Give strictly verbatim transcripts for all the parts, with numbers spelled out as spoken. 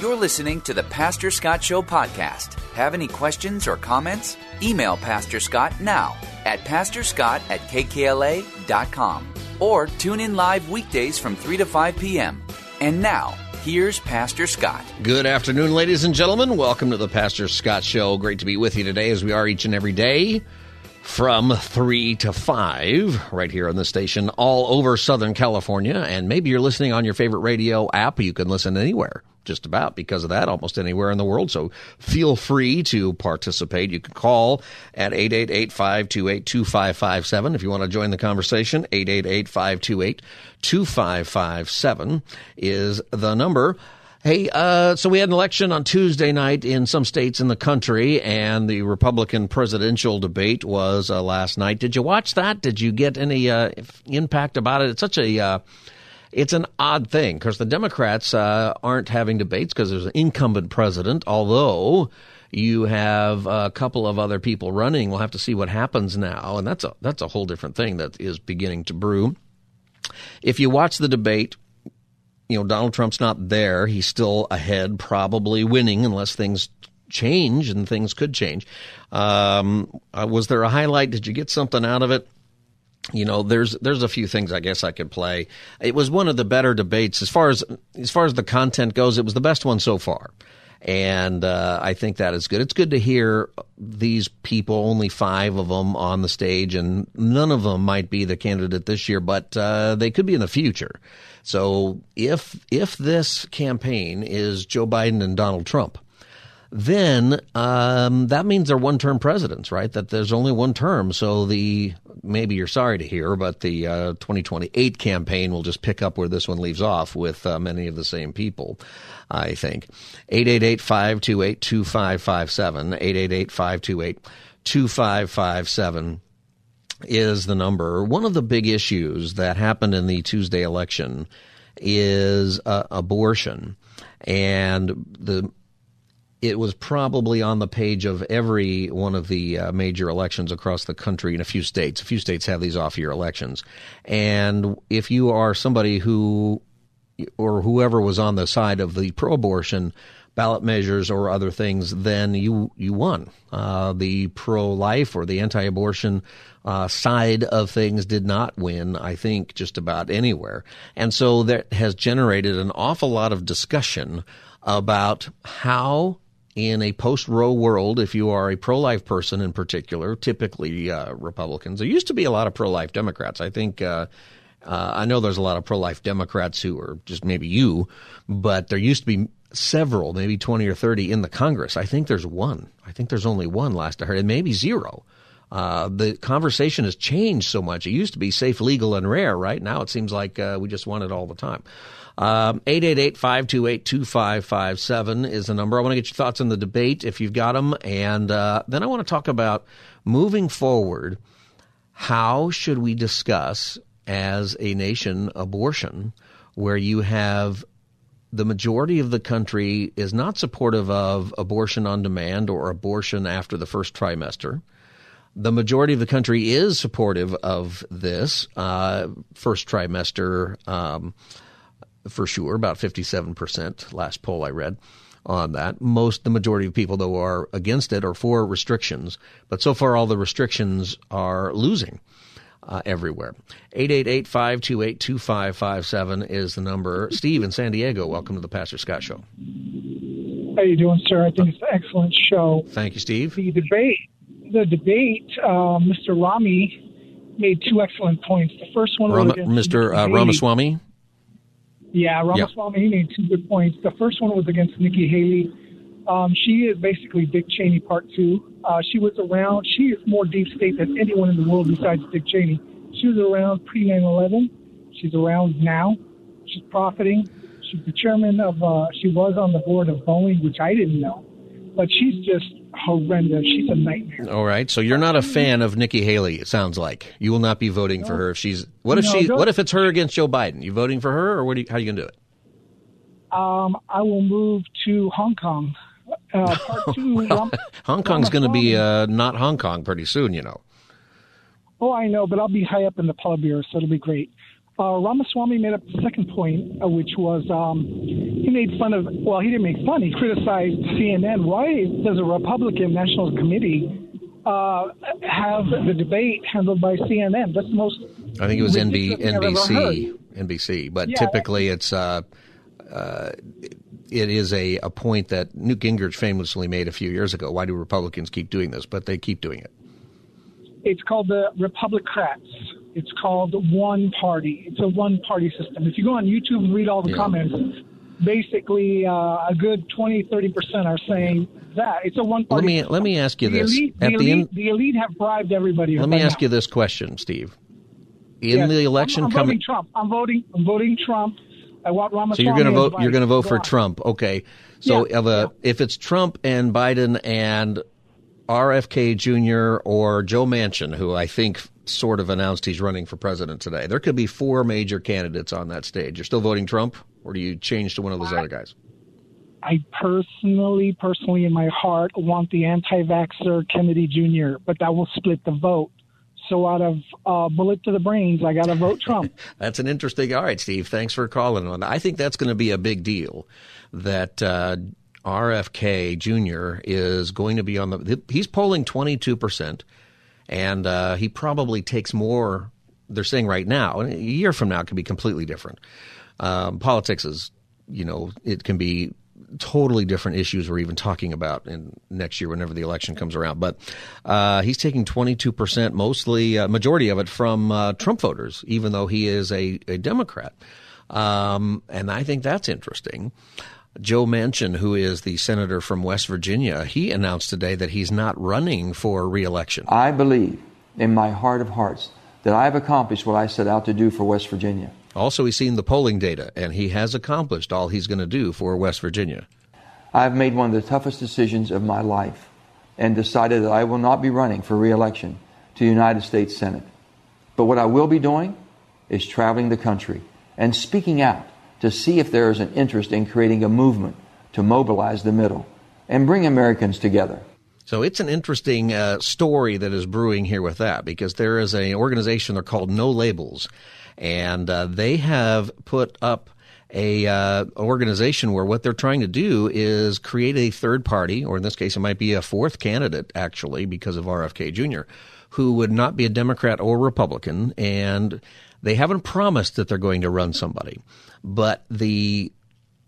You're listening to the Pastor Scott Show podcast. Have any questions or comments? Email Pastor Scott now at pastor scott at k k l a dot com or tune in live weekdays from three to five p.m. And now, here's Pastor Scott. Good afternoon, ladies and gentlemen. Welcome to the Pastor Scott Show. Great to be with you today, as we are each and every day from three to five, right here on the station all over Southern California. And maybe you're listening on your favorite radio app. You can listen anywhere. Just about, because of that, almost anywhere in the world. So feel free to participate. You can call at eight eight eight, five two eight, two five five seven if you want to join the conversation. eight eight eight, five two eight, two five five seven is the number. Hey, uh, so we had an election on Tuesday night in some states in the country, and the Republican presidential debate was uh, last night. Did you watch that? Did you get any uh, impact about it? It's such a... Uh, It's an odd thing because the Democrats uh, aren't having debates because there's an incumbent president, although you have a couple of other people running. We'll have to see what happens now. And that's a that's a whole different thing that is beginning to brew. If you watch the debate, you know, Donald Trump's not there. He's still ahead, probably winning unless things change, and things could change. Um, was there a highlight? Did you get something out of it? You know, there's there's a few things I guess I could play. It was one of the better debates as far as as far as the content goes. It was the best one so far, and uh, I think that is good. It's good to hear these people, only five of them on the stage, and none of them might be the candidate this year, but uh, they could be in the future. So if if this campaign is Joe Biden and Donald Trump, then um, that means they're one-term presidents, right? That there's only one term. So the maybe you're sorry to hear, but the uh, twenty twenty-eight campaign will just pick up where this one leaves off with uh, many of the same people, I think. eight eight eight, five two eight, two five five seven, eight eight eight, five two eight, two five five seven is the number. One of the big issues that happened in the Tuesday election is uh, abortion, and the it was probably on the page of every one of the uh, major elections across the country in a few states. A few states have these off-year elections. And if you are somebody who or whoever was on the side of the pro-abortion ballot measures or other things, then you you won. Uh, the pro-life or the anti-abortion uh, side of things did not win, I think, just about anywhere. And so that has generated an awful lot of discussion about how in a post-Roe world, if you are a pro-life person in particular, typically uh, Republicans, there used to be a lot of pro-life Democrats. I think uh, uh, I know there's a lot of pro-life Democrats who are just maybe you, but there used to be several, maybe twenty or thirty in the Congress. I think there's one. I think there's only one last I heard, and maybe zero. Uh, the conversation has changed so much. It used to be safe, legal, and rare, right? Now it seems like uh, we just want it all the time. Um, eight eight eight, five two eight, two five five seven is the number. I want to get your thoughts on the debate if you've got them. And uh, then I want to talk about moving forward, how should we discuss as a nation abortion where you have the majority of the country is not supportive of abortion on demand or abortion after the first trimester. The majority of the country is supportive of this uh, first trimester um, for sure, about fifty-seven percent, last poll I read on that. Most, the majority of people, though, are against it or for restrictions. But so far, all the restrictions are losing uh, everywhere. eight eight eight, five two eight, two five five seven is the number. Steve in San Diego, welcome to the Pastor Scott Show. How you doing, sir? I think it's an excellent show. Thank you, Steve. The debate. The debate, uh, Mister Romney made two excellent points. The first one Rama, was against Mister Uh, Ramaswamy. Yeah, Ramaswamy yeah. made two good points. The first one was against Nikki Haley. Um, she is basically Dick Cheney part two. Uh, she was around. She is more deep state than anyone in the world besides Dick Cheney. She was around pre nine eleven. She's around now. She's profiting. She's the chairman of, uh, she was on the board of Boeing, which I didn't know. But she's just horrendous. She's a nightmare. All right. So you're not a fan of Nikki Haley, it sounds like. You will not be voting no. for her. If she's, what if no, she, what if it's her against Joe Biden? You voting for her, or what do you, how are you going to do it? Um, I will move to Hong Kong. Uh, part two, well, Ram- Hong Kong's going to be uh, not Hong Kong pretty soon, you know. Oh, I know, but I'll be high up in the pub here, so it'll be great. Uh, Ramaswamy made up the second point, uh, which was um, he made fun of, well, he didn't make fun. He criticized C N N. Why does a Republican National Committee uh, have the debate handled by C N N? That's the most. I think it was N B C, N B C, but yeah, typically it's uh, uh, it is a, a point that Newt Gingrich famously made a few years ago. Why do Republicans keep doing this? But they keep doing it. It's called the Republicrats. It's called one party. It's a one-party system. If you go on YouTube and read all the yeah. comments, basically uh, a good twenty, thirty percent are saying that. It's a one-party let me, system. Let me ask you the this. Elite, At the, elite, end, the elite have bribed everybody. Let me ask now. you this question, Steve. In yes, the election I'm, I'm coming... voting Trump. I'm voting, I'm voting Trump. I want Ramaswamy. So you're going to vote, you're going to vote for Trump. Okay. So yeah, if, a, yeah. if it's Trump and Biden and R F K Junior or Joe Manchin, who I think sort of announced he's running for president today. There could be four major candidates on that stage. You're still voting Trump, or do you change to one of those I, other guys? I personally, personally in my heart, want the anti-vaxxer Kennedy Junior, but that will split the vote. So out of uh, bullet to the brains, I got to vote Trump. That's an interesting. All right, Steve, thanks for calling on. I think that's going to be a big deal that uh, – R F K Junior is going to be on the – he's polling twenty-two percent, and uh, he probably takes more – they're saying right now. A year from now, it could be completely different. Um, politics is – you know, it can be totally different issues we're even talking about in next year whenever the election comes around. But uh, he's taking twenty-two percent, mostly uh, – majority of it from uh, Trump voters, even though he is a, a Democrat. Um, and I think that's interesting. Joe Manchin, who is the senator from West Virginia, he announced today that he's not running for re-election. I believe in my heart of hearts that I've accomplished what I set out to do for West Virginia. Also, he's seen the polling data, and he has accomplished all he's going to do for West Virginia. I've made one of the toughest decisions of my life and decided that I will not be running for re-election to the United States Senate. But what I will be doing is traveling the country and speaking out to see if there is an interest in creating a movement to mobilize the middle and bring Americans together. So it's an interesting uh, story that is brewing here with that, because there is an organization, they're called No Labels, and uh, they have put up a uh, organization where what they're trying to do is create a third party, or in this case it might be a fourth candidate actually because of R F K Junior, who would not be a Democrat or Republican, and they haven't promised that they're going to run somebody. But the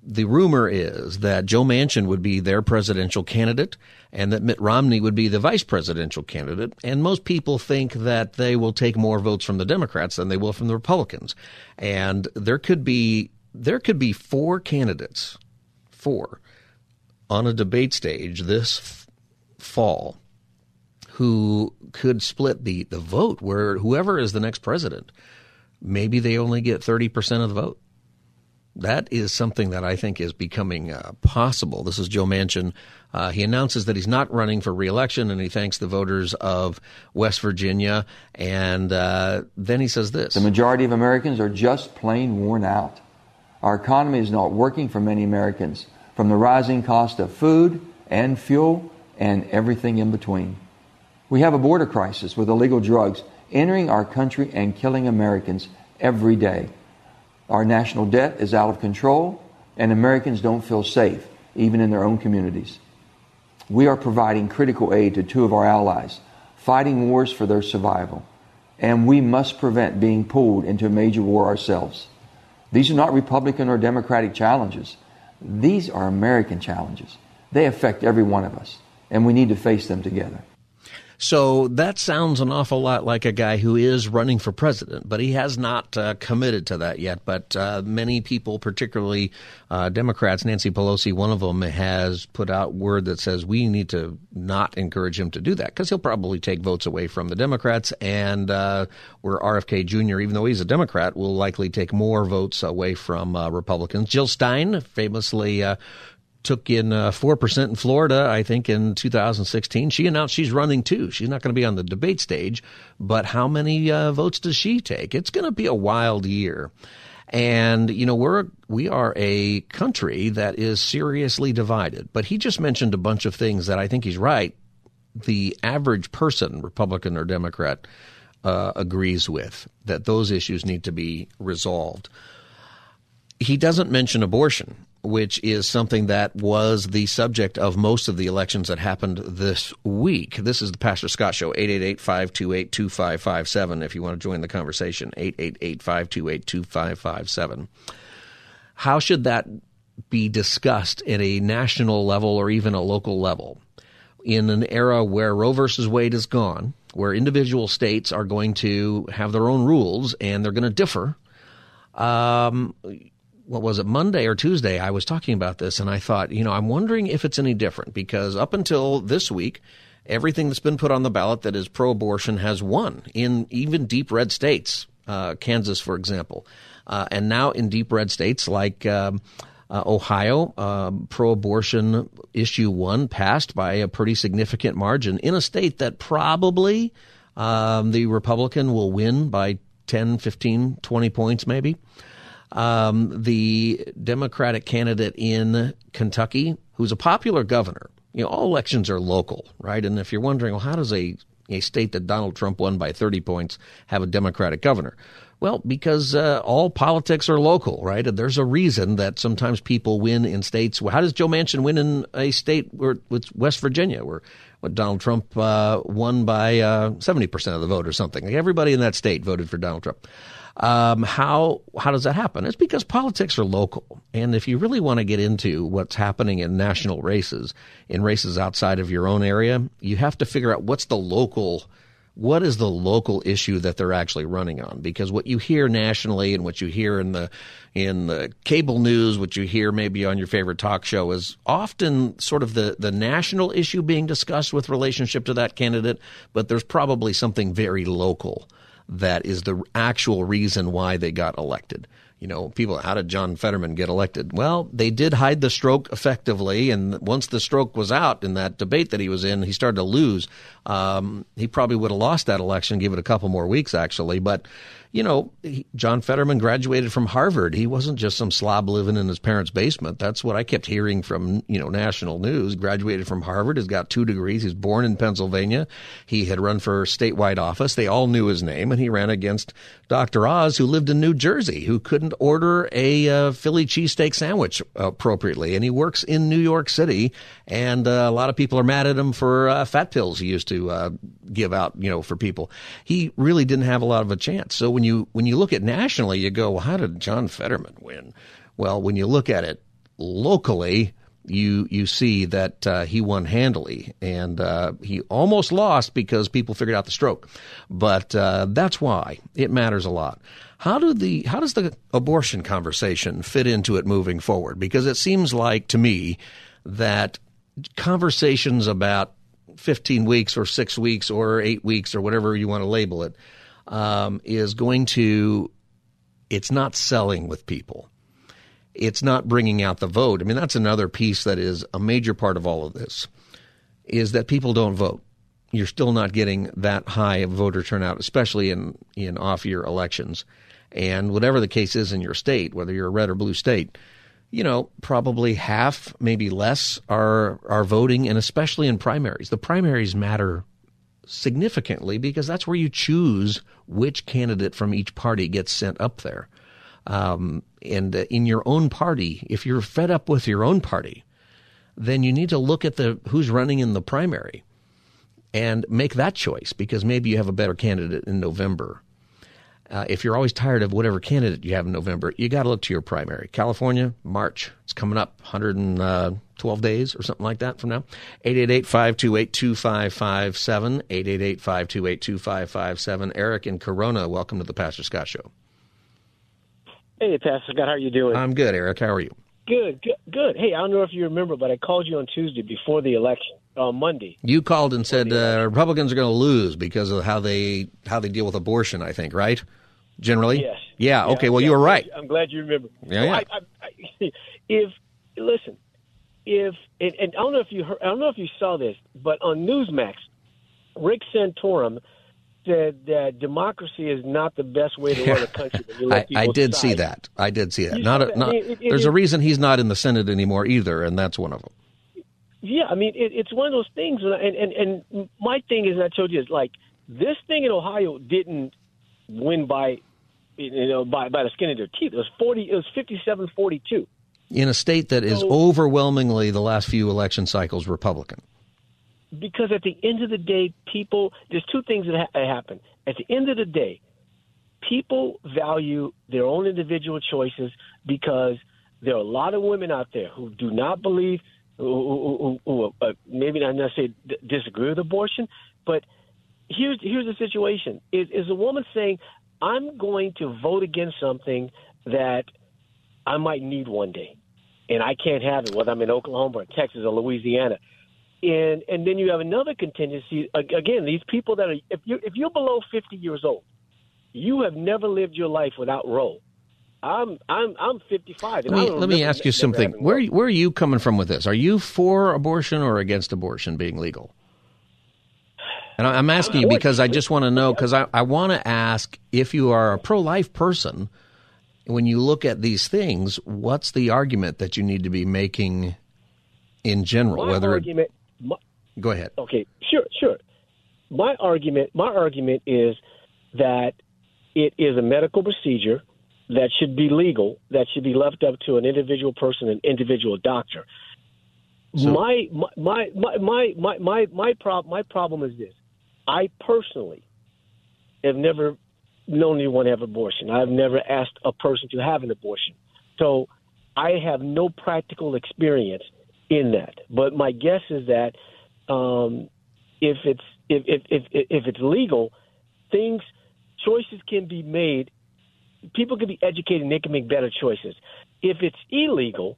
the rumor is that Joe Manchin would be their presidential candidate and that Mitt Romney would be the vice presidential candidate. And most people think that they will take more votes from the Democrats than they will from the Republicans. And there could be there could be four candidates, four, on a debate stage this f- fall who could split the, the vote, where whoever is the next president, maybe they only get thirty percent of the vote. That is something that I think is becoming uh, possible. This is Joe Manchin. Uh, he announces that he's not running for re-election, and he thanks the voters of West Virginia. And uh, then he says this. The majority of Americans are just plain worn out. Our economy is not working for many Americans, from the rising cost of food and fuel and everything in between. We have a border crisis with illegal drugs entering our country and killing Americans every day. Our national debt is out of control, and Americans don't feel safe, even in their own communities. We are providing critical aid to two of our allies, fighting wars for their survival, and we must prevent being pulled into a major war ourselves. These are not Republican or Democratic challenges. These are American challenges. They affect every one of us, and we need to face them together. So that sounds an awful lot like a guy who is running for president, but he has not uh, committed to that yet. But uh, many people, particularly uh, Democrats, Nancy Pelosi, one of them, has put out word that says we need to not encourage him to do that because he'll probably take votes away from the Democrats. And uh, where R F K Junior, even though he's a Democrat, will likely take more votes away from uh, Republicans. Jill Stein famously uh, took in uh, four percent in Florida, I think, in two thousand sixteen. She announced she's running, too. She's not going to be on the debate stage. But how many uh, votes does she take? It's going to be a wild year. And, you know, we're we are a country that is seriously divided. But he just mentioned a bunch of things that I think he's right. The average person, Republican or Democrat, uh, agrees with, that those issues need to be resolved. He doesn't mention abortion, which is something that was the subject of most of the elections that happened this week. This is the Pastor Scott Show, eight eight eight, five two eight, two five five seven, if you want to join the conversation, eight eight eight, five two eight, two five five seven. How should that be discussed at a national level or even a local level? In an era where Roe versus Wade is gone, where individual states are going to have their own rules and they're going to differ. Um, what was it, Monday or Tuesday, I was talking about this, and I thought, you know, I'm wondering if it's any different, because up until this week, everything that's been put on the ballot that is pro-abortion has won in even deep red states, uh, Kansas, for example. Uh, and now in deep red states like um, uh, Ohio, um, pro-abortion issue one passed by a pretty significant margin in a state that probably um, the Republican will win by ten, fifteen, twenty points maybe. Um, the Democratic candidate in Kentucky, who's a popular governor, you know, all elections are local, right? And if you're wondering, well, how does a, a state that Donald Trump won by thirty points have a Democratic governor? Well, because uh, all politics are local, right? And there's a reason that sometimes people win in states. Well, how does Joe Manchin win in a state where it's West Virginia, where what, Donald Trump uh, won by uh, seventy percent of the vote or something? Like everybody in that state voted for Donald Trump. Um, how how does that happen? It's because politics are local. And if you really want to get into what's happening in national races, in races outside of your own area, you have to figure out what's the local What is the local issue that they're actually running on? Because what you hear nationally and what you hear in the in the cable news, what you hear maybe on your favorite talk show is often sort of the, the national issue being discussed with relationship to that candidate, but there's probably something very local that is the actual reason why they got elected. You know, people, how did John Fetterman get elected? Well, they did hide the stroke effectively, and once the stroke was out in that debate that he was in, he started to lose. Um, he probably would have lost that election, give it a couple more weeks, actually. But, you know, he, John Fetterman graduated from Harvard. He wasn't just some slob living in his parents' basement. That's what I kept hearing from, you know, national news. Graduated from Harvard. He's got two degrees. He's born in Pennsylvania. He had run for statewide office. They all knew his name, and he ran against Doctor Oz, who lived in New Jersey, who couldn't order a uh, Philly cheesesteak sandwich appropriately. And he works in New York City, and uh, a lot of people are mad at him for uh, fat pills he used to uh, give out, you know, for people. He really didn't have a lot of a chance. So when you when you look at nationally, you go, well, how did John Fetterman win? Well, when you look at it locally, you you see that uh, he won handily, and uh, he almost lost because people figured out the stroke. But uh, that's why it matters a lot. How do the how does the abortion conversation fit into it moving forward? Because it seems like to me that conversations about fifteen weeks or six weeks or eight weeks or whatever you want to label it um, is going to – it's not selling with people. It's not bringing out the vote. I mean, that's another piece that is a major part of all of this is that people don't vote. You're still not getting that high of voter turnout, especially in, in off-year elections. And whatever the case is in your state, whether you're a red or blue state, you know, probably half, maybe less, are are voting, and especially in primaries. The primaries matter significantly because that's where you choose which candidate from each party gets sent up there. Um, and in your own party, if you're fed up with your own party, then you need to look at the who's running in the primary and make that choice because maybe you have a better candidate in November. Uh, if you're always tired of whatever candidate you have in November, you got to look to your primary. California, March. It's coming up one hundred twelve days or something like that from now. eight eight eight, five two eight, two five five seven, eight eight eight, five two eight, two five five seven. Eric in Corona, welcome to the Pastor Scott Show. Hey, Pastor Scott, how are you doing? I'm good, Eric. How are you? Good, good, good. Hey, I don't know if you remember, but I called you on Tuesday before the election, on uh, Monday. You called and said uh, Republicans are going to lose because of how they how they deal with abortion, I think, right? Generally? Yes. Yeah, yeah okay, well, yeah, you were right. I'm glad you remember. Yeah, yeah. I, I, I, if, listen, if, and, and I don't know if you heard, I don't know if you saw this, but on Newsmax, Rick Santorum said that democracy is not the best way to run a country. I, I did decide. see that. I did see that. You not, a, that. not it, it, There's it, a reason he's not in the Senate anymore either, and that's one of them. Yeah, I mean, it, it's one of those things. And, and, and my thing is, I told you, is like this thing in Ohio didn't win by, you know, by, by the skin of their teeth. It was forty. It was fifty-seven forty-two. In a state that so, is overwhelmingly the last few election cycles Republican. Because at the end of the day, people, there's two things that, ha- that happen. At the end of the day, people value their own individual choices because there are a lot of women out there who do not believe, who, who, who, who uh, maybe not necessarily d- disagree with abortion, but here's here's the situation. Is, is a woman saying, I'm going to vote against something that I might need one day, and I can't have it, whether I'm in Oklahoma or Texas or Louisiana. And and then you have another contingency. Again, these people that are, if you're, if you're below fifty years old, you have never lived your life without Roe. I'm I'm I'm fifty-five. And let me, I don't let me ask you something. Where where are you coming from with this? Are you for abortion or against abortion being legal? And I'm asking you because I just want to know, because I, I want to ask if you are a pro-life person, when you look at these things, what's the argument that you need to be making in general? My whether argument, My, Go ahead. Okay, sure, sure. My argument, my argument is that it is a medical procedure that should be legal, that should be left up to an individual person, an individual doctor. So, my, my, my, my, my, my, my problem, my problem is this: I personally have never known anyone have abortion. I've never asked a person to have an abortion, so I have no practical experience in that. But my guess is that um, if it's if, if if if it's legal, things choices can be made. People can be educated and they can make better choices. If it's illegal,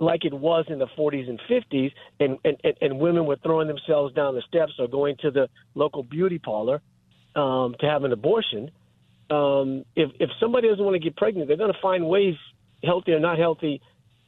like it was in the forties and fifties, and, and, and women were throwing themselves down the steps or going to the local beauty parlor um, to have an abortion, um, if, if somebody doesn't want to get pregnant, they're going to find ways, healthy or not healthy,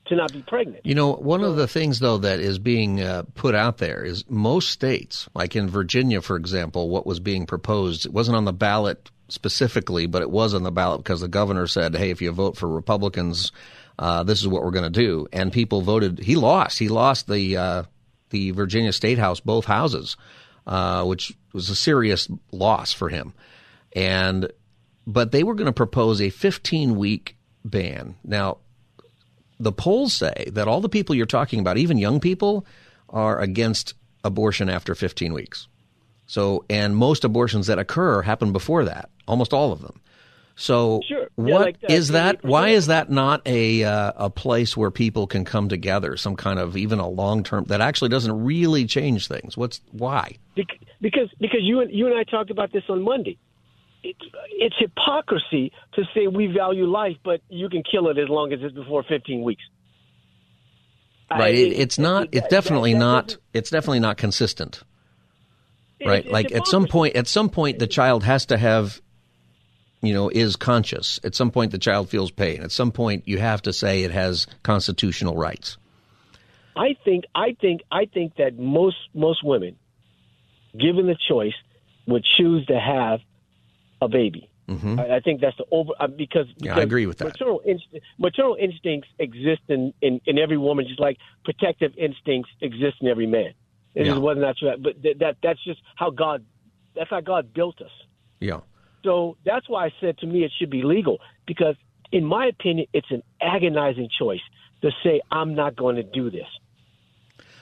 to not be pregnant. You know, one of the things, though, that is being uh, put out there is most states, like in Virginia, for example, what was being proposed, it wasn't on the ballot specifically, but it was on the ballot because the governor said, hey, if you vote for Republicans, uh, this is what we're going to do. And people voted. He lost. He lost the uh, the Virginia State House, both houses, uh, which was a serious loss for him. And but they were going to propose a fifteen-week ban. Now, the polls say that all the people you're talking about, even young people, are against abortion after fifteen weeks. So, and most abortions that occur happen before that, almost all of them. So, sure. what yeah, like that, is that? Why is that not a uh, a place where people can come together? Some kind of even a long term that actually doesn't really change things. What's why? Because because you and you and I talked about this on Monday. It, it's hypocrisy to say we value life, but you can kill it as long as it's before fifteen weeks. Right. I, it, it's not. It's that, definitely that, that not. It's definitely not consistent. Right. It's, like it's at some point, at some point, the child has to have, you know, is conscious. At some point, the child feels pain. At some point, you have to say it has constitutional rights. I think I think I think that most most women, given the choice, would choose to have a baby. Mm-hmm. I, I think that's the over uh, because, because yeah, I agree with that. Maternal, inst- maternal instincts exist in, in, in every woman, just like protective instincts exist in every man. It yeah. wasn't that true, but th- that that's just how God, that's how God built us. Yeah. So that's why I said to me it should be legal, because in my opinion it's an agonizing choice to say I'm not going to do this.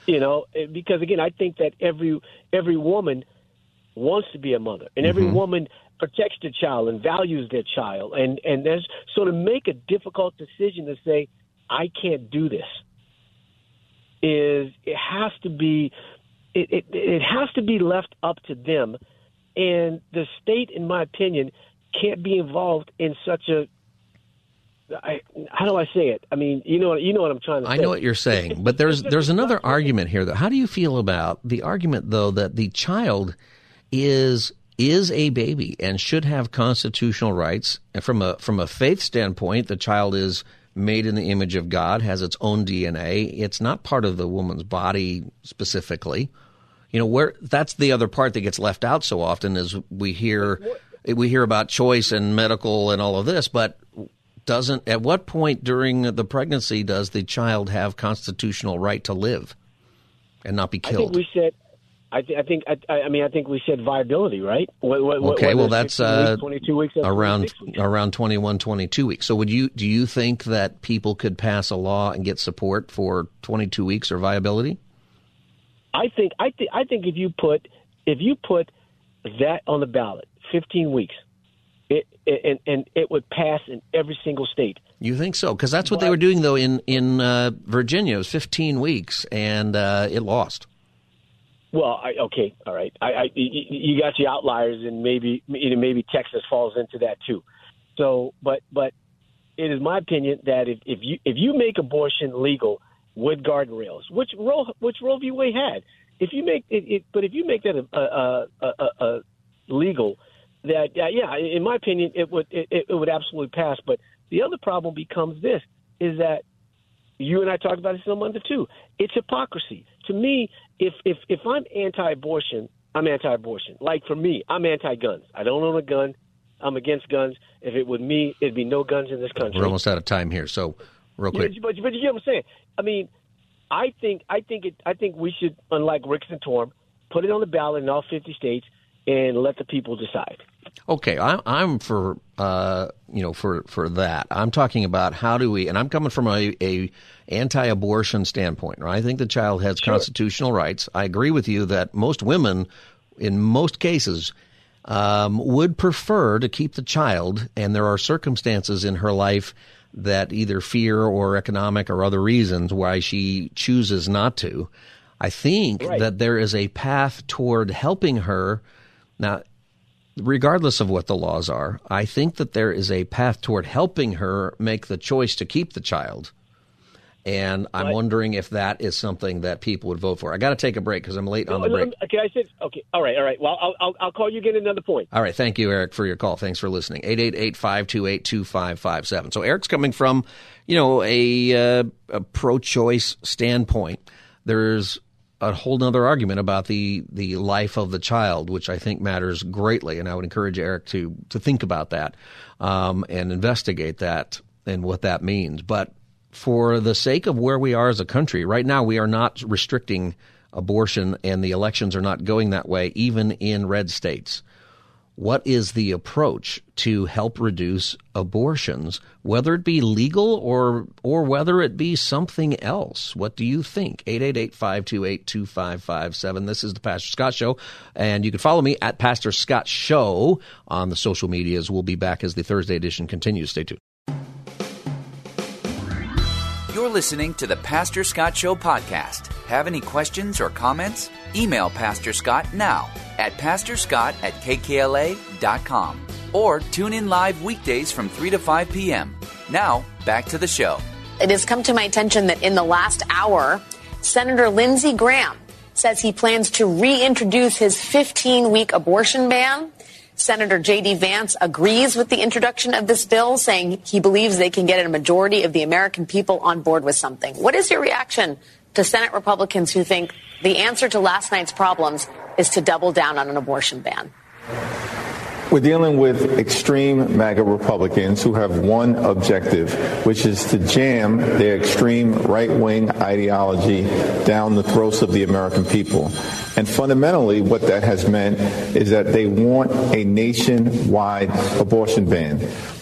You know, because again I think that every every woman wants to be a mother, and every mm-hmm. woman protects their child and values their child. And, and that's, so to make a difficult decision to say, I can't do this, is it has to be it, it, it has to be left up to them. And the state, in my opinion, can't be involved in such a I, how do I say it? I mean, you know, you know what I'm trying to say. I know what you're saying, but there's there's another argument here, though. How do you feel about the argument, though, that the child is is a baby and should have constitutional rights? And from a from a faith standpoint, the child is made in the image of God, has its own D N A. It's not part of the woman's body specifically. You know, where that's the other part that gets left out so often is we hear we hear about choice and medical and all of this, but doesn't at what point during the pregnancy does the child have constitutional right to live and not be killed? I think we said, I, th- I think, I, I mean, I think we said viability, right? What, what, okay, what, well, that's uh, weeks, weeks, around weeks. around twenty-one, twenty-two weeks. So, would you do you think that people could pass a law and get support for twenty-two weeks or viability? I think, I think, I think if you put if you put that on the ballot, fifteen weeks. It, and, and it would pass in every single state. You think so? Because that's what they were doing, though, in, in uh, Virginia. It was fifteen weeks, and uh, it lost. Well, I, okay, all right. I, I, you got your outliers, and maybe maybe Texas falls into that, too. So, But but it is my opinion that if, if you if you make abortion legal with guardrails, which Roe, which Roe v. Wade had, if you make it, it, but if you make that a, a, a, a, a legal That uh, yeah, in my opinion, it would it, it would absolutely pass. But the other problem becomes this: is that you and I talked about this on Monday too. It's hypocrisy. To me, if if if I'm anti-abortion, I'm anti-abortion. Like for me, I'm anti-guns. I don't own a gun. I'm against guns. If it was me, it'd be no guns in this country. We're almost out of time here, so real quick. Yeah, but, but you get what I'm saying. I mean, I think I think it, I think we should, unlike Ricks and Torm, put it on the ballot in all fifty states and let the people decide. Okay, I'm, I'm for uh, you know for, for that. I'm talking about how do we, and I'm coming from a, a anti-abortion standpoint, right? I think the child has sure. constitutional rights. I agree with you that most women, in most cases, um, would prefer to keep the child, and there are circumstances in her life that either fear or economic or other reasons why she chooses not to. I think right. that there is a path toward helping her now. Regardless of what the laws are, I think that there is a path toward helping her make the choice to keep the child. And I'm right. wondering if that is something that people would vote for. I got to take a break because I'm late no, on the no, break. Okay, I said, okay, all right, all right. Well, I'll, I'll, I'll call you again at another point. All right, thank you, Eric, for your call. Thanks for listening. eight eight eight, five two eight, two five five seven. So Eric's coming from, you know, a, uh, a pro-choice standpoint. There's a whole nother argument about the, the life of the child, which I think matters greatly. And I would encourage Eric to, to think about that um, and investigate that and what that means. But for the sake of where we are as a country, right now we are not restricting abortion and the elections are not going that way, even in red states. What is the approach to help reduce abortions, whether it be legal or or whether it be something else? What do you think? eight eight eight, five two eight, two five five seven. This is the Pastor Scott Show, and you can follow me at Pastor Scott Show on the social medias. We'll be back as the Thursday edition continues. Stay tuned. You're listening to the Pastor Scott Show podcast. Have any questions or comments? Email Pastor Scott now at pastor scott at k k l a dot com or tune in live weekdays from three to five p.m. Now, back to the show. It has come to my attention that in the last hour, Senator Lindsey Graham says he plans to reintroduce his fifteen-week abortion ban. Senator J D. Vance agrees with the introduction of this bill, saying he believes they can get a majority of the American people on board with something. What is your reaction to Senate Republicans who think the answer to last night's problems is to double down on an abortion ban? We're dealing with extreme MAGA Republicans who have one objective, which is to jam their extreme right-wing ideology down the throats of the American people. And fundamentally, what that has meant is that they want a nationwide abortion ban.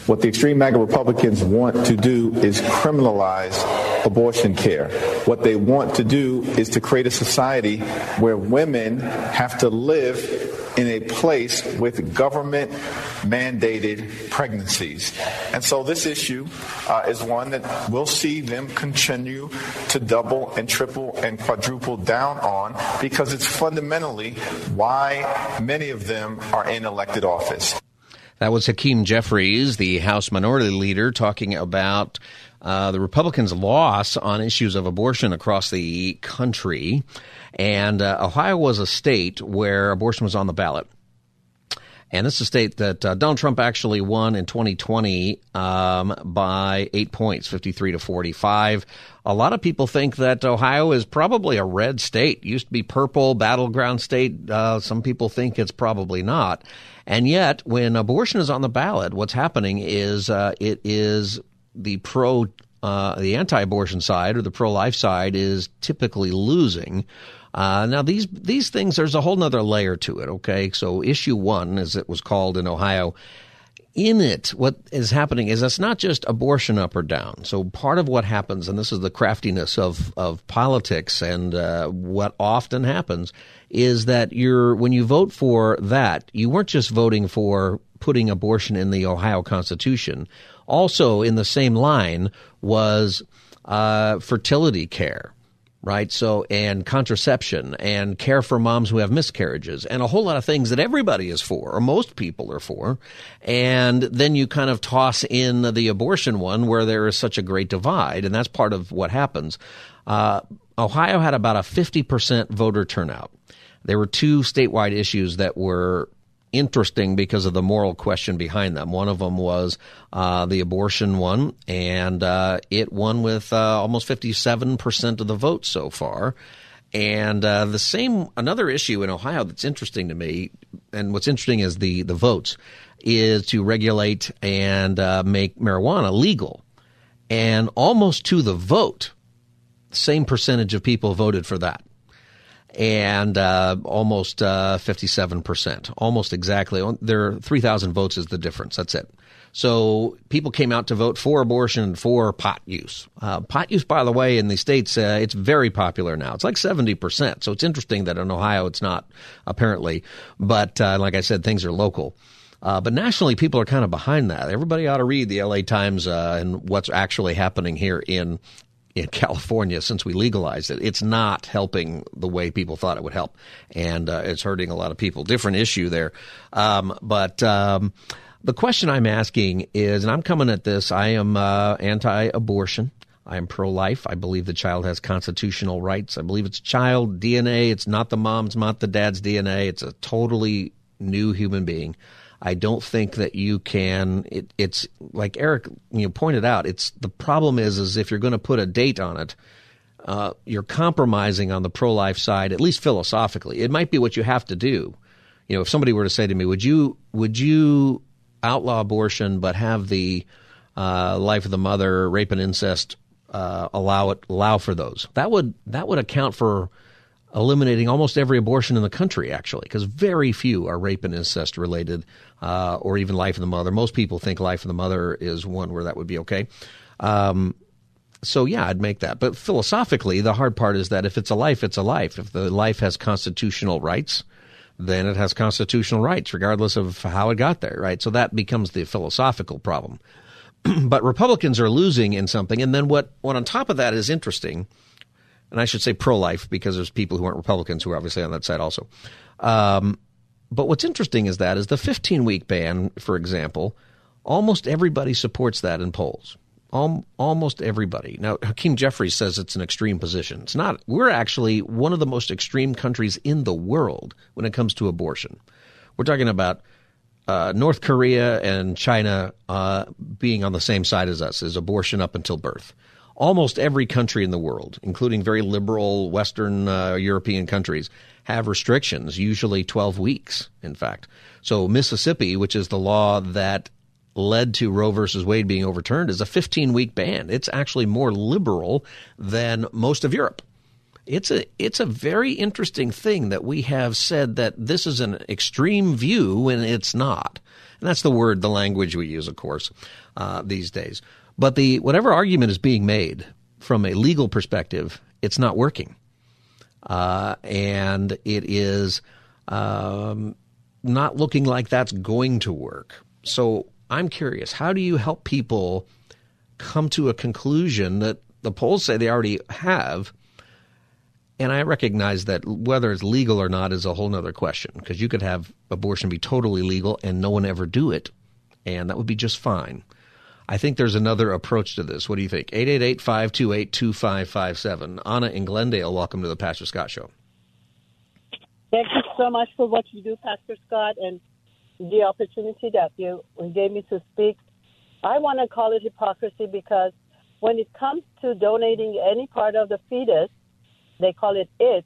What the extreme MAGA Republicans want to do is criminalize abortion care. What they want to do is to create a society where women have to live in a place with government-mandated pregnancies. And so this issue uh, is one that we'll see them continue to double and triple and quadruple down on, because it's fundamentally why many of them are in elected office. That was Hakeem Jeffries, the House Minority Leader, talking about Uh, the Republicans' loss on issues of abortion across the country. And uh, Ohio was a state where abortion was on the ballot. And this is a state that uh, Donald Trump actually won in twenty twenty um, by eight points, fifty-three to forty-five. A lot of people think that Ohio is probably a red state. It used to be purple, battleground state. Uh, some people think it's probably not. And yet, when abortion is on the ballot, what's happening is uh, it is – the pro, uh, the anti-abortion side or the pro-life side is typically losing. Uh, now these, these things, there's a whole nother layer to it. Okay. So issue one, as it was called in Ohio, in it, what is happening is it's not just abortion up or down. So part of what happens, and this is the craftiness of, of politics and uh, what often happens, is that you're, when you vote for that, you weren't just voting for putting abortion in the Ohio Constitution. Also in the same line was uh, fertility care, right? So, and contraception and care for moms who have miscarriages and a whole lot of things that everybody is for, or most people are for. And then you kind of toss in the abortion one where there is such a great divide. And that's part of what happens. Uh, Ohio had about a fifty percent voter turnout. There were two statewide issues that were interesting because of the moral question behind them. One of them was uh, the abortion one, and uh, it won with uh, almost fifty-seven percent of the vote so far. And uh, the same another issue in Ohio that's interesting to me, and what's interesting is the, the votes, is to regulate and uh, make marijuana legal. And almost to the vote, the same percentage of people voted for that. And uh, almost uh, fifty-seven percent, almost exactly. There are three thousand votes is the difference. That's it. So people came out to vote for abortion and for pot use. Uh, pot use, by the way, in the states, uh, it's very popular now. It's like seventy percent. So it's interesting that in Ohio it's not, apparently. But uh, like I said, things are local. Uh, but nationally, people are kind of behind that. Everybody ought to read the L A Times uh, and what's actually happening here in in California since we legalized it. It's not helping the way people thought it would help, and uh, it's hurting a lot of people. Different issue there. Um, but um, the question I'm asking is, and I'm coming at this, I am uh, anti-abortion. I am pro-life. I believe the child has constitutional rights. I believe it's child D N A. It's not the mom's, not the dad's D N A. It's a totally new human being. I don't think that you can it, – it's like Eric you know, pointed out, it's the problem is is if you're going to put a date on it, uh, you're compromising on the pro-life side, at least philosophically. It might be what you have to do. You know, if somebody were to say to me, would you would you outlaw abortion but have the uh, life of the mother, rape and incest, uh, allow it allow for those? That would that would account for – eliminating almost every abortion in the country, actually, because very few are rape and incest related uh, or even life of the mother. Most people think life of the mother is one where that would be okay. Um, so, yeah, I'd make that. But philosophically, the hard part is that if it's a life, it's a life. If the life has constitutional rights, then it has constitutional rights, regardless of how it got there, right? So that becomes the philosophical problem. But Republicans are losing in something. And then what, what on top of that is interesting – and I should say pro-life because there's people who aren't Republicans who are obviously on that side also. Um, but what's interesting is that is the fifteen-week ban, for example, almost everybody supports that in polls. Al- almost everybody. Now, Hakeem Jeffries says it's an extreme position. It's not. We're actually one of the most extreme countries in the world when it comes to abortion. We're talking about uh, North Korea and China uh, being on the same side as us, is abortion up until birth. Almost every country in the world, including very liberal Western uh, European countries, have restrictions, usually twelve weeks, in fact. So Mississippi, which is the law that led to Roe versus Wade being overturned, is a fifteen-week ban. It's actually more liberal than most of Europe. It's a it's a very interesting thing that we have said that this is an extreme view when it's not. And that's the word, the language we use, of course, uh, these days. But the whatever argument is being made from a legal perspective, it's not working. Uh, and it is um, not looking like that's going to work. So I'm curious, how do you help people come to a conclusion that the polls say they already have? And I recognize that whether it's legal or not is a whole other question, because you could have abortion be totally legal and no one ever do it, and that would be just fine. I think there's another approach to this. What do you think? eight eight eight, five two eight, two five five seven. Anna in Glendale, welcome to the Pastor Scott Show. Thank you so much for what you do, Pastor Scott, and the opportunity that you gave me to speak. I want to call it hypocrisy, because when it comes to donating any part of the fetus, they call it it,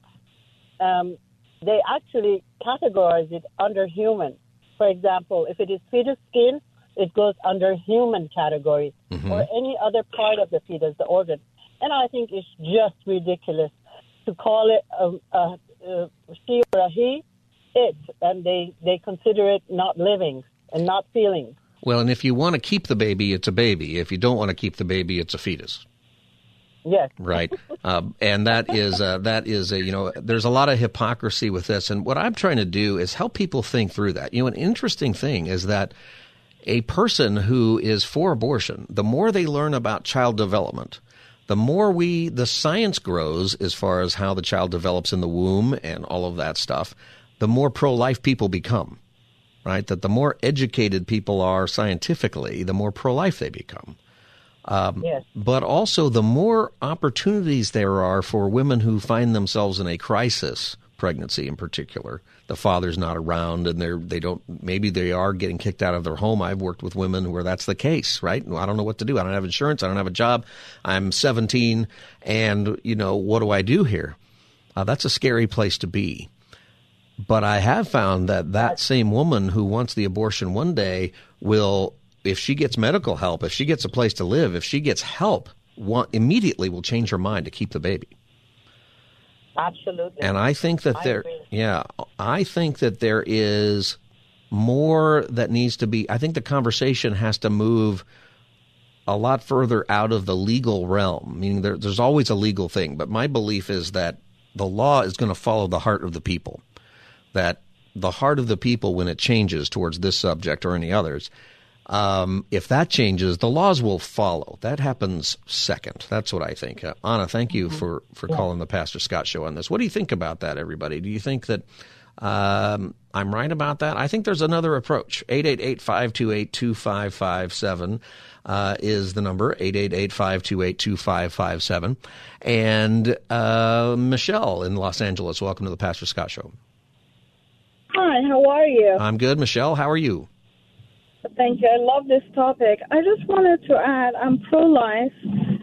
um, they actually categorize it under human. For example, if it is fetus skin, it goes under human category, mm-hmm. or any other part of the fetus, the organ. And I think it's just ridiculous to call it a, a, a she or a he, it, and they, they consider it not living and not feeling. Well, and if you want to keep the baby, it's a baby. If you don't want to keep the baby, it's a fetus. Yes. Right. Um, and that is uh, that is, a, you know, there's a lot of hypocrisy with this. And what I'm trying to do is help people think through that. You know, an interesting thing is that a person who is for abortion, the more they learn about child development, the more we the science grows as far as how the child develops in the womb and all of that stuff, the more pro-life people become. Right. That the more educated people are scientifically, the more pro-life they become. Um, yes. But also the more opportunities there are for women who find themselves in a crisis, pregnancy in particular, the father's not around and they're, they don't, maybe they are getting kicked out of their home. I've worked with women where that's the case, right? I don't know what to do. I don't have insurance. I don't have a job. I'm seventeen and, you know, what do I do here? Uh, that's a scary place to be. But I have found that that same woman who wants the abortion one day will, if she gets medical help, if she gets a place to live, if she gets help, want, immediately will change her mind to keep the baby. Absolutely. And I think that I there, agree. yeah, I think that there is more that needs to be. I think the conversation has to move a lot further out of the legal realm. Meaning, there, there's always a legal thing, but my belief is that the law is going to follow the heart of the people. That the heart of the people, when it changes towards this subject or any others. Um, if that changes, the laws will follow. That happens second. That's what I think. Uh, Anna, thank you for, for yeah. calling the Pastor Scott Show on this. What do you think about that, everybody? Do you think that um, I'm right about that? I think there's another approach. eight eight eight, five two eight, two five five seven uh, is the number, eight eight eight, five two eight, two five five seven. And uh, Michelle in Los Angeles, welcome to the Pastor Scott Show. Hi, how are you? I'm good, Michelle. How are you? Thank you. I love this topic. I just wanted to add, I'm pro-life,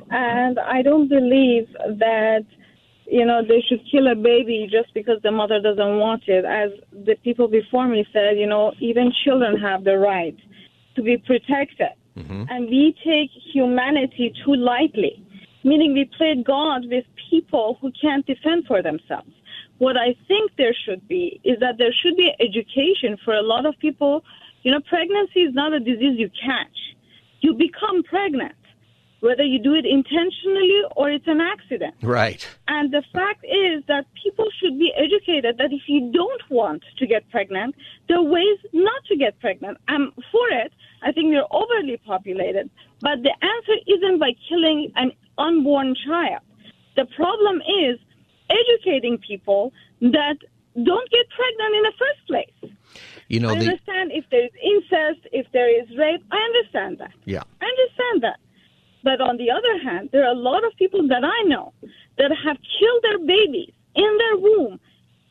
and I don't believe that, you know, they should kill a baby just because the mother doesn't want it. As the people before me said, you know, even children have the right to be protected. Mm-hmm. And we take humanity too lightly, meaning we play God with people who can't defend for themselves. What I think there should be is that there should be education for a lot of people. You know, pregnancy is not a disease you catch. You become pregnant, whether you do it intentionally or it's an accident. Right. And the fact is that people should be educated that if you don't want to get pregnant, there are ways not to get pregnant. I'm for it. I think we're overly populated. But the answer isn't by killing an unborn child. The problem is educating people that don't get pregnant in the first place. You know, I understand the, if there is incest, if there is rape. I understand that. Yeah. I understand that. But on the other hand, there are a lot of people that I know that have killed their babies in their womb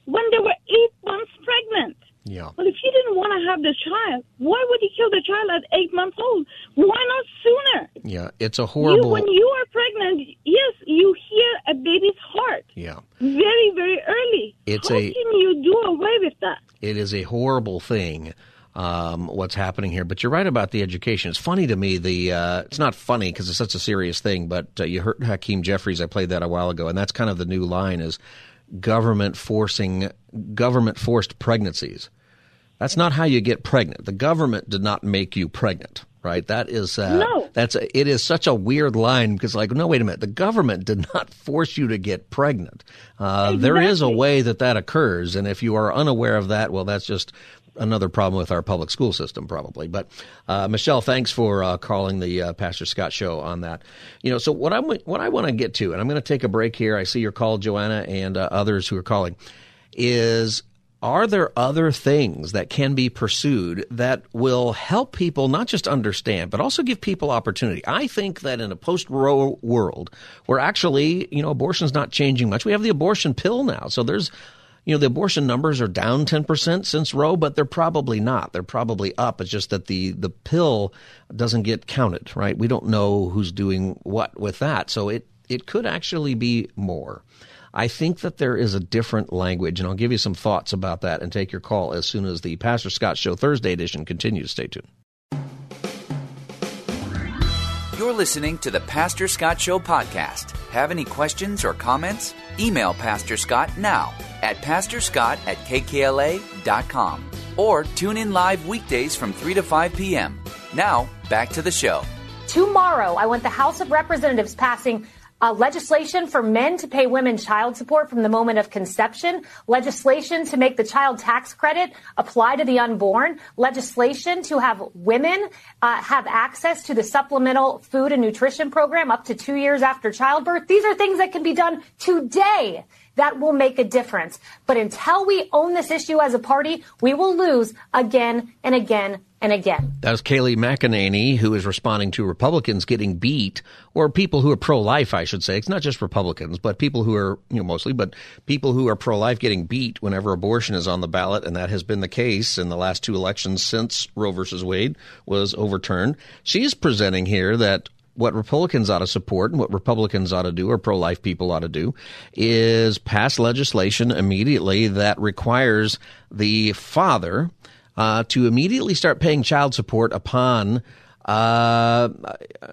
when they were eight months pregnant. Yeah. Well, if you didn't want to have the child, why would you kill the child at eight months old? Why not sooner? Yeah, it's a horrible... You, when you are pregnant, yes, you hear a baby's heart. Yeah. Very, very early. It's How a... can you do away with that? It is a horrible thing, um, what's happening here. But you're right about the education. It's funny to me. The uh, It's not funny because it's such a serious thing, but uh, you heard Hakeem Jeffries. I played that a while ago, and that's kind of the new line is... Government forcing, government forced pregnancies. That's not how you get pregnant. The government did not make you pregnant, right? That is, uh, no. That's a, it is such a weird line because, like, no, wait a minute. The government did not force you to get pregnant. Uh, exactly. There is a way that that occurs, and if you are unaware of that, well, that's just another problem with our public school system, probably. But uh, Michelle, thanks for uh, calling the uh, Pastor Scott Show on that. You know, so what I what I want to get to, and I'm going to take a break here. I see your call, Joanna, and uh, others who are calling. Is are there other things that can be pursued that will help people not just understand, but also give people opportunity? I think that in a post-Roe world, where actually, you know, abortion's not changing much. We have the abortion pill now, so there's. You know, the abortion numbers are down ten percent since Roe, but they're probably not. They're probably up. It's just that the, the pill doesn't get counted, right? We don't know who's doing what with that. So it, it could actually be more. I think that there is a different language, and I'll give you some thoughts about that and take your call as soon as the Pastor Scott Show Thursday edition continues. Stay tuned. You're listening to the Pastor Scott Show podcast. Have any questions or comments? Email Pastor Scott now at pastor scott at k k l a dot com or tune in live weekdays from three to five p.m. Now, back to the show. Tomorrow, I want the House of Representatives passing uh, legislation for men to pay women child support from the moment of conception, legislation to make the child tax credit apply to the unborn, legislation to have women uh, have access to the supplemental food and nutrition program up to two years after childbirth. These are things that can be done today. That will make a difference. But until we own this issue as a party, we will lose again and again and again. That was Kayleigh McEnany, who is responding to Republicans getting beat, or people who are pro-life, I should say. It's not just Republicans, but people who are, you know, mostly, but people who are pro-life getting beat whenever abortion is on the ballot. And that has been the case in the last two elections since Roe versus Wade was overturned. She's presenting here that what Republicans ought to support and what Republicans ought to do, or pro-life people ought to do, is pass legislation immediately that requires the father uh, to immediately start paying child support upon uh,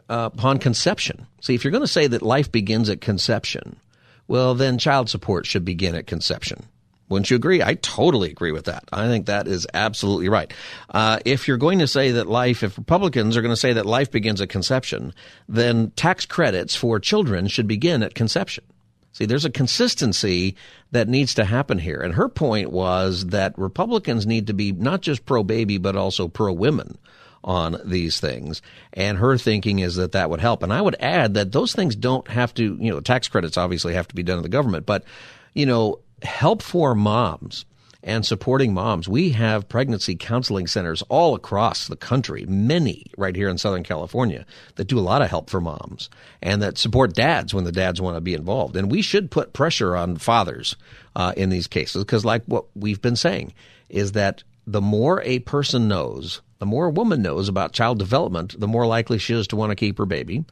upon conception. See, if you're going to say that life begins at conception, well, then child support should begin at conception. Wouldn't you agree? I totally agree with that. I think that is absolutely right. Uh, if you're going to say that life, if Republicans are going to say that life begins at conception, then tax credits for children should begin at conception. See, there's a consistency that needs to happen here. And her point was that Republicans need to be not just pro-baby, but also pro-women on these things. And her thinking is that that would help. And I would add that those things don't have to, you know, tax credits obviously have to be done in the government, but, you know, help for moms and supporting moms. We have pregnancy counseling centers all across the country, many right here in Southern California, that do a lot of help for moms and that support dads when the dads want to be involved. And we should put pressure on fathers uh, in these cases, because like what we've been saying is that the more a person knows, the more a woman knows about child development, the more likely she is to want to keep her baby.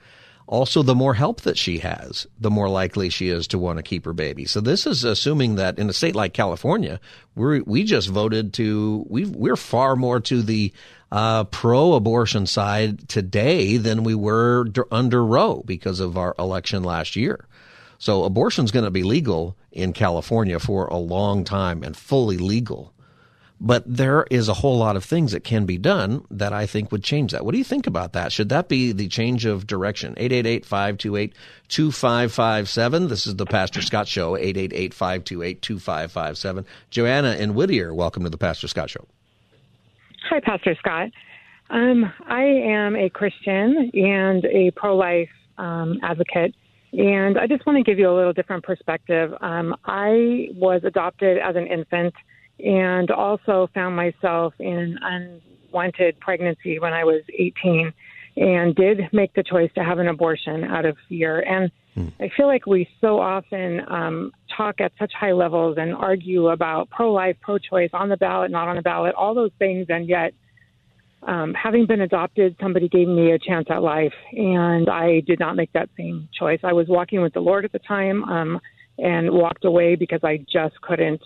Also, the more help that she has, the more likely she is to want to keep her baby. So this is assuming that in a state like California, we we just voted to – we're far more to the uh, pro-abortion side today than we were under Roe because of our election last year. So abortion's going to be legal in California for a long time and fully legal. But there is a whole lot of things that can be done that I think would change that. What do you think about that? Should that be the change of direction? eight eight eight, five two eight, two five five seven. This is the Pastor Scott Show, eight eight eight, five two eight, two five five seven. Joanna in Whittier, welcome to the Pastor Scott Show. Hi, Pastor Scott. Um, I am a Christian and a pro-life um, advocate. And I just want to give you a little different perspective. Um, I was adopted as an infant and also found myself in an unwanted pregnancy when I was eighteen and did make the choice to have an abortion out of fear. And mm. I feel like we so often um, talk at such high levels and argue about pro-life, pro-choice, on the ballot, not on the ballot, all those things. And yet, um, having been adopted, somebody gave me a chance at life, and I did not make that same choice. I was walking with the Lord at the time um, and walked away because I just couldn't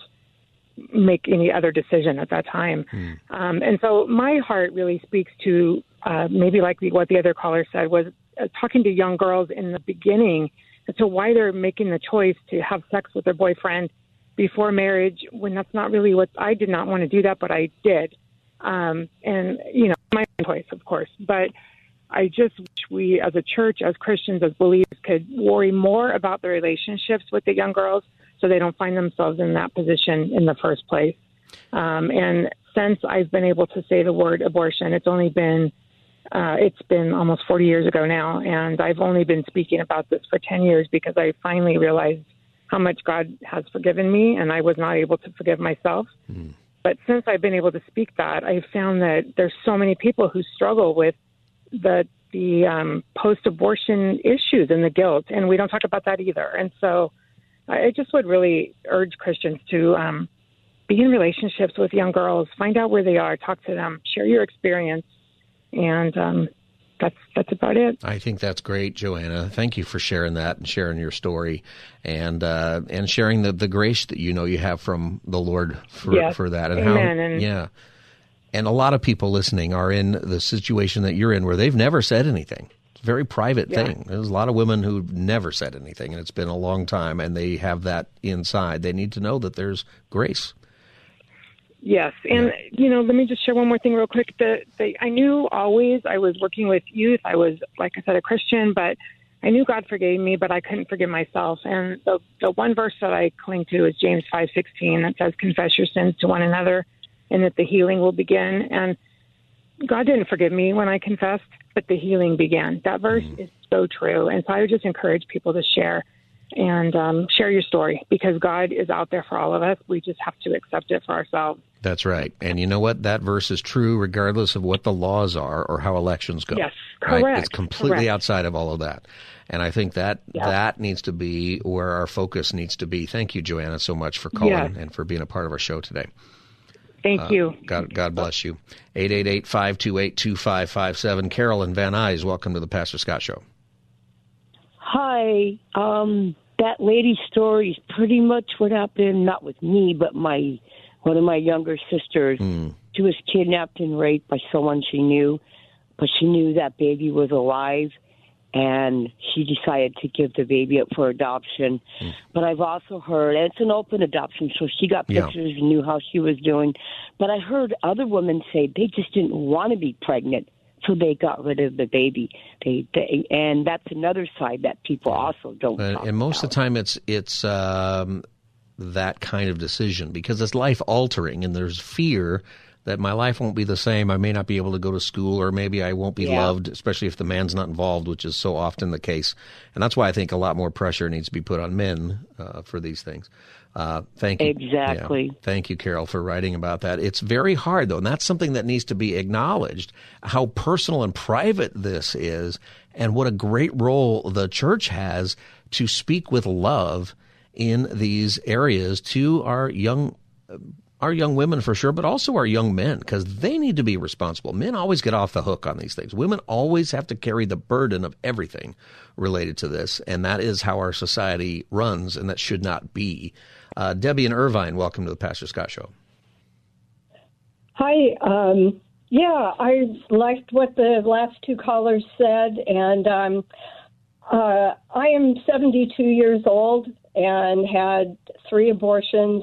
make any other decision at that time. Mm. Um, and so my heart really speaks to uh, maybe like the, what the other caller said was uh, talking to young girls in the beginning as to why they're making the choice to have sex with their boyfriend before marriage, when that's not really what I did not want to do that, but I did. Um, and, you know, my own choice, of course, but I just wish we as a church, as Christians, as believers could worry more about the relationships with the young girls so they don't find themselves in that position in the first place. Um, and since I've been able to say the word abortion. It's only been uh, it's been almost forty years ago now, and I've only been speaking about this for ten years because I finally realized how much God has forgiven me, and I was not able to forgive myself. Mm. But since I've been able to speak that, I've found that there's so many people who struggle with the the um, post-abortion issues and the guilt, and we don't talk about that either. And so I just would really urge Christians to um, be in relationships with young girls, find out where they are, talk to them, share your experience, and um, that's that's about it. I think that's great, Joanna. Thank you for sharing that and sharing your story, and uh, and sharing the, the grace that you know you have from the Lord for, yes. for that. And Amen. How, and, yeah. And a lot of people listening are in the situation that you're in where they've never said anything. It's a very private yeah. thing. There's a lot of women who've never said anything, and it's been a long time, and they have that inside. They need to know that there's grace. Yes. And, yeah. you know, let me just share one more thing real quick. The, the, I knew always I was working with youth. I was, like I said, a Christian, but I knew God forgave me, but I couldn't forgive myself. And the, the one verse that I cling to is James five sixteen that says, confess your sins to one another, and that the healing will begin. And God didn't forgive me when I confessed, but the healing began. That verse mm-hmm. is so true. And so I would just encourage people to share and um, share your story, because God is out there for all of us. We just have to accept it for ourselves. That's right. And you know what? That verse is true regardless of what the laws are or how elections go. Yes, correct. Right? It's completely correct. Outside of all of that. And I think that yeah. that needs to be where our focus needs to be. Thank you, Joanna, so much for calling yes. and for being a part of our show today. Thank you. Uh, God, God bless you. eight eight eight, five two eight, two five five seven. Carol in Van Nuys, welcome to the Pastor Scott Show. Hi. Um, that lady's story is pretty much what happened, not with me, but my one of my younger sisters. Mm. She was kidnapped and raped by someone she knew, but she knew that baby was alive, and she decided to give the baby up for adoption. Mm. But I've also heard, and it's an open adoption, so she got pictures yeah. and knew how she was doing. But I heard other women say they just didn't want to be pregnant, so they got rid of the baby. They, they and that's another side that people also don't and, talk And most about. Of the time it's, it's um, that kind of decision, because it's life-altering, and there's fear that my life won't be the same. I may not be able to go to school, or maybe I won't be yeah. loved, especially if the man's not involved, which is so often the case. And that's why I think a lot more pressure needs to be put on men uh, for these things. Uh, thank you. Exactly. Yeah. Thank you, Carol, for writing about that. It's very hard, though, and that's something that needs to be acknowledged, how personal and private this is, and what a great role the church has to speak with love in these areas to our young uh, our young women for sure, but also our young men, because they need to be responsible. Men always get off the hook on these things. Women always have to carry the burden of everything related to this, and that is how our society runs, and that should not be. Uh, Debbie in Irvine, welcome to the Pastor Scott Show. Hi. Um, yeah, I liked what the last two callers said, and um, uh, I am seventy-two years old and had three abortions.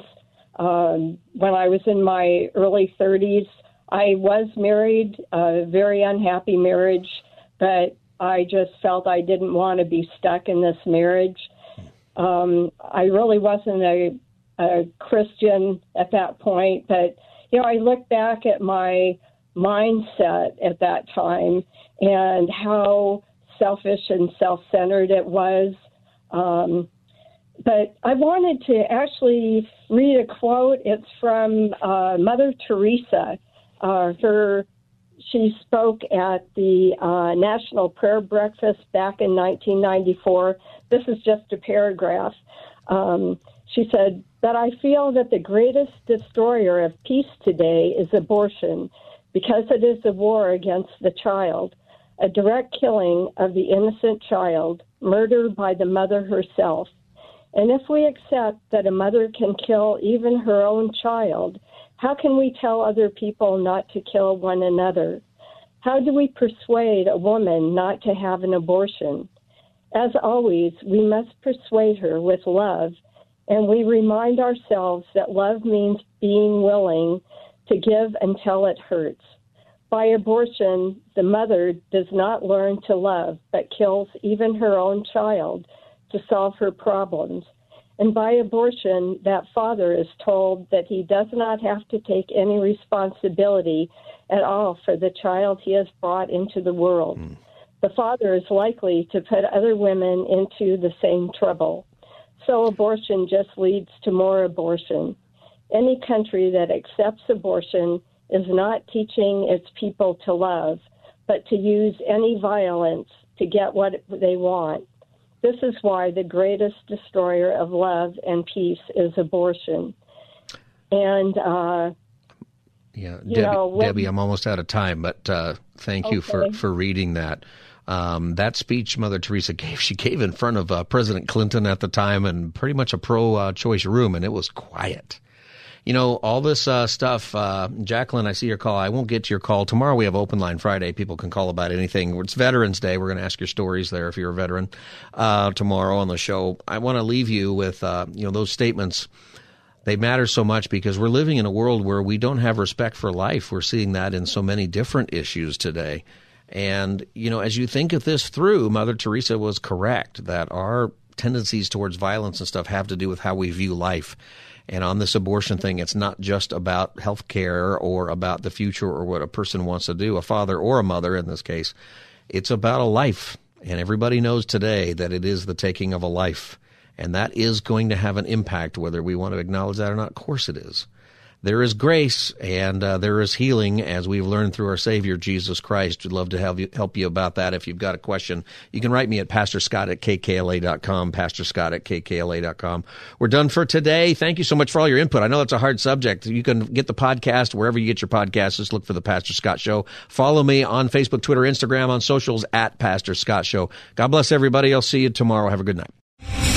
Um, when I was in my early thirties, I was married, a very unhappy marriage, but I just felt I didn't want to be stuck in this marriage. Um, I really wasn't a, a Christian at that point, but, you know, I look back at my mindset at that time and how selfish and self-centered it was. Um, But I wanted to actually read a quote. It's from uh, Mother Teresa. Uh, her, she spoke at the uh, National Prayer Breakfast back in nineteen ninety-four. This is just a paragraph. Um, she said, "But I feel that the greatest destroyer of peace today is abortion, because it is a war against the child, a direct killing of the innocent child, murder by the mother herself. And if we accept that a mother can kill even her own child, how can we tell other people not to kill one another? How do we persuade a woman not to have an abortion? As always, we must persuade her with love, and we remind ourselves that love means being willing to give until it hurts. By abortion, the mother does not learn to love, but kills even her own child to solve her problems. And by abortion, that father is told that he does not have to take any responsibility at all for the child he has brought into the world. Mm. The father is likely to put other women into the same trouble. So abortion just leads to more abortion. Any country that accepts abortion is not teaching its people to love, but to use any violence to get what they want. This is why the greatest destroyer of love and peace is abortion. And, uh, yeah, Debbie, you know, when, Debbie, I'm almost out of time, but uh, thank okay. you for, for reading that. Um, that speech Mother Teresa gave, she gave in front of uh, President Clinton at the time and pretty much a pro-choice uh, room, and it was quiet. You know, all this uh, stuff, uh, Jacqueline, I see your call. I won't get to your call. Tomorrow we have Open Line Friday. People can call about anything. It's Veterans Day. We're going to ask your stories there if you're a veteran uh, tomorrow on the show. I want to leave you with, uh, you know, those statements. They matter so much because we're living in a world where we don't have respect for life. We're seeing that in so many different issues today. And, you know, as you think of this through, Mother Teresa was correct that our tendencies towards violence and stuff have to do with how we view life. And on this abortion thing, it's not just about health care or about the future or what a person wants to do, a father or a mother in this case. It's about a life. And everybody knows today that it is the taking of a life. And that is going to have an impact, whether we want to acknowledge that or not. Of course it is. There is grace and uh, there is healing, as we've learned through our Savior, Jesus Christ. We'd love to help you, help you about that. If you've got a question, you can write me at Pastor Scott at K K L A dot com, Pastor Scott at K K L A dot com. We're done for today. Thank you so much for all your input. I know that's a hard subject. You can get the podcast wherever you get your podcasts. Just look for The Pastor Scott Show. Follow me on Facebook, Twitter, Instagram, on socials at Pastor Scott Show. God bless everybody. I'll see you tomorrow. Have a good night.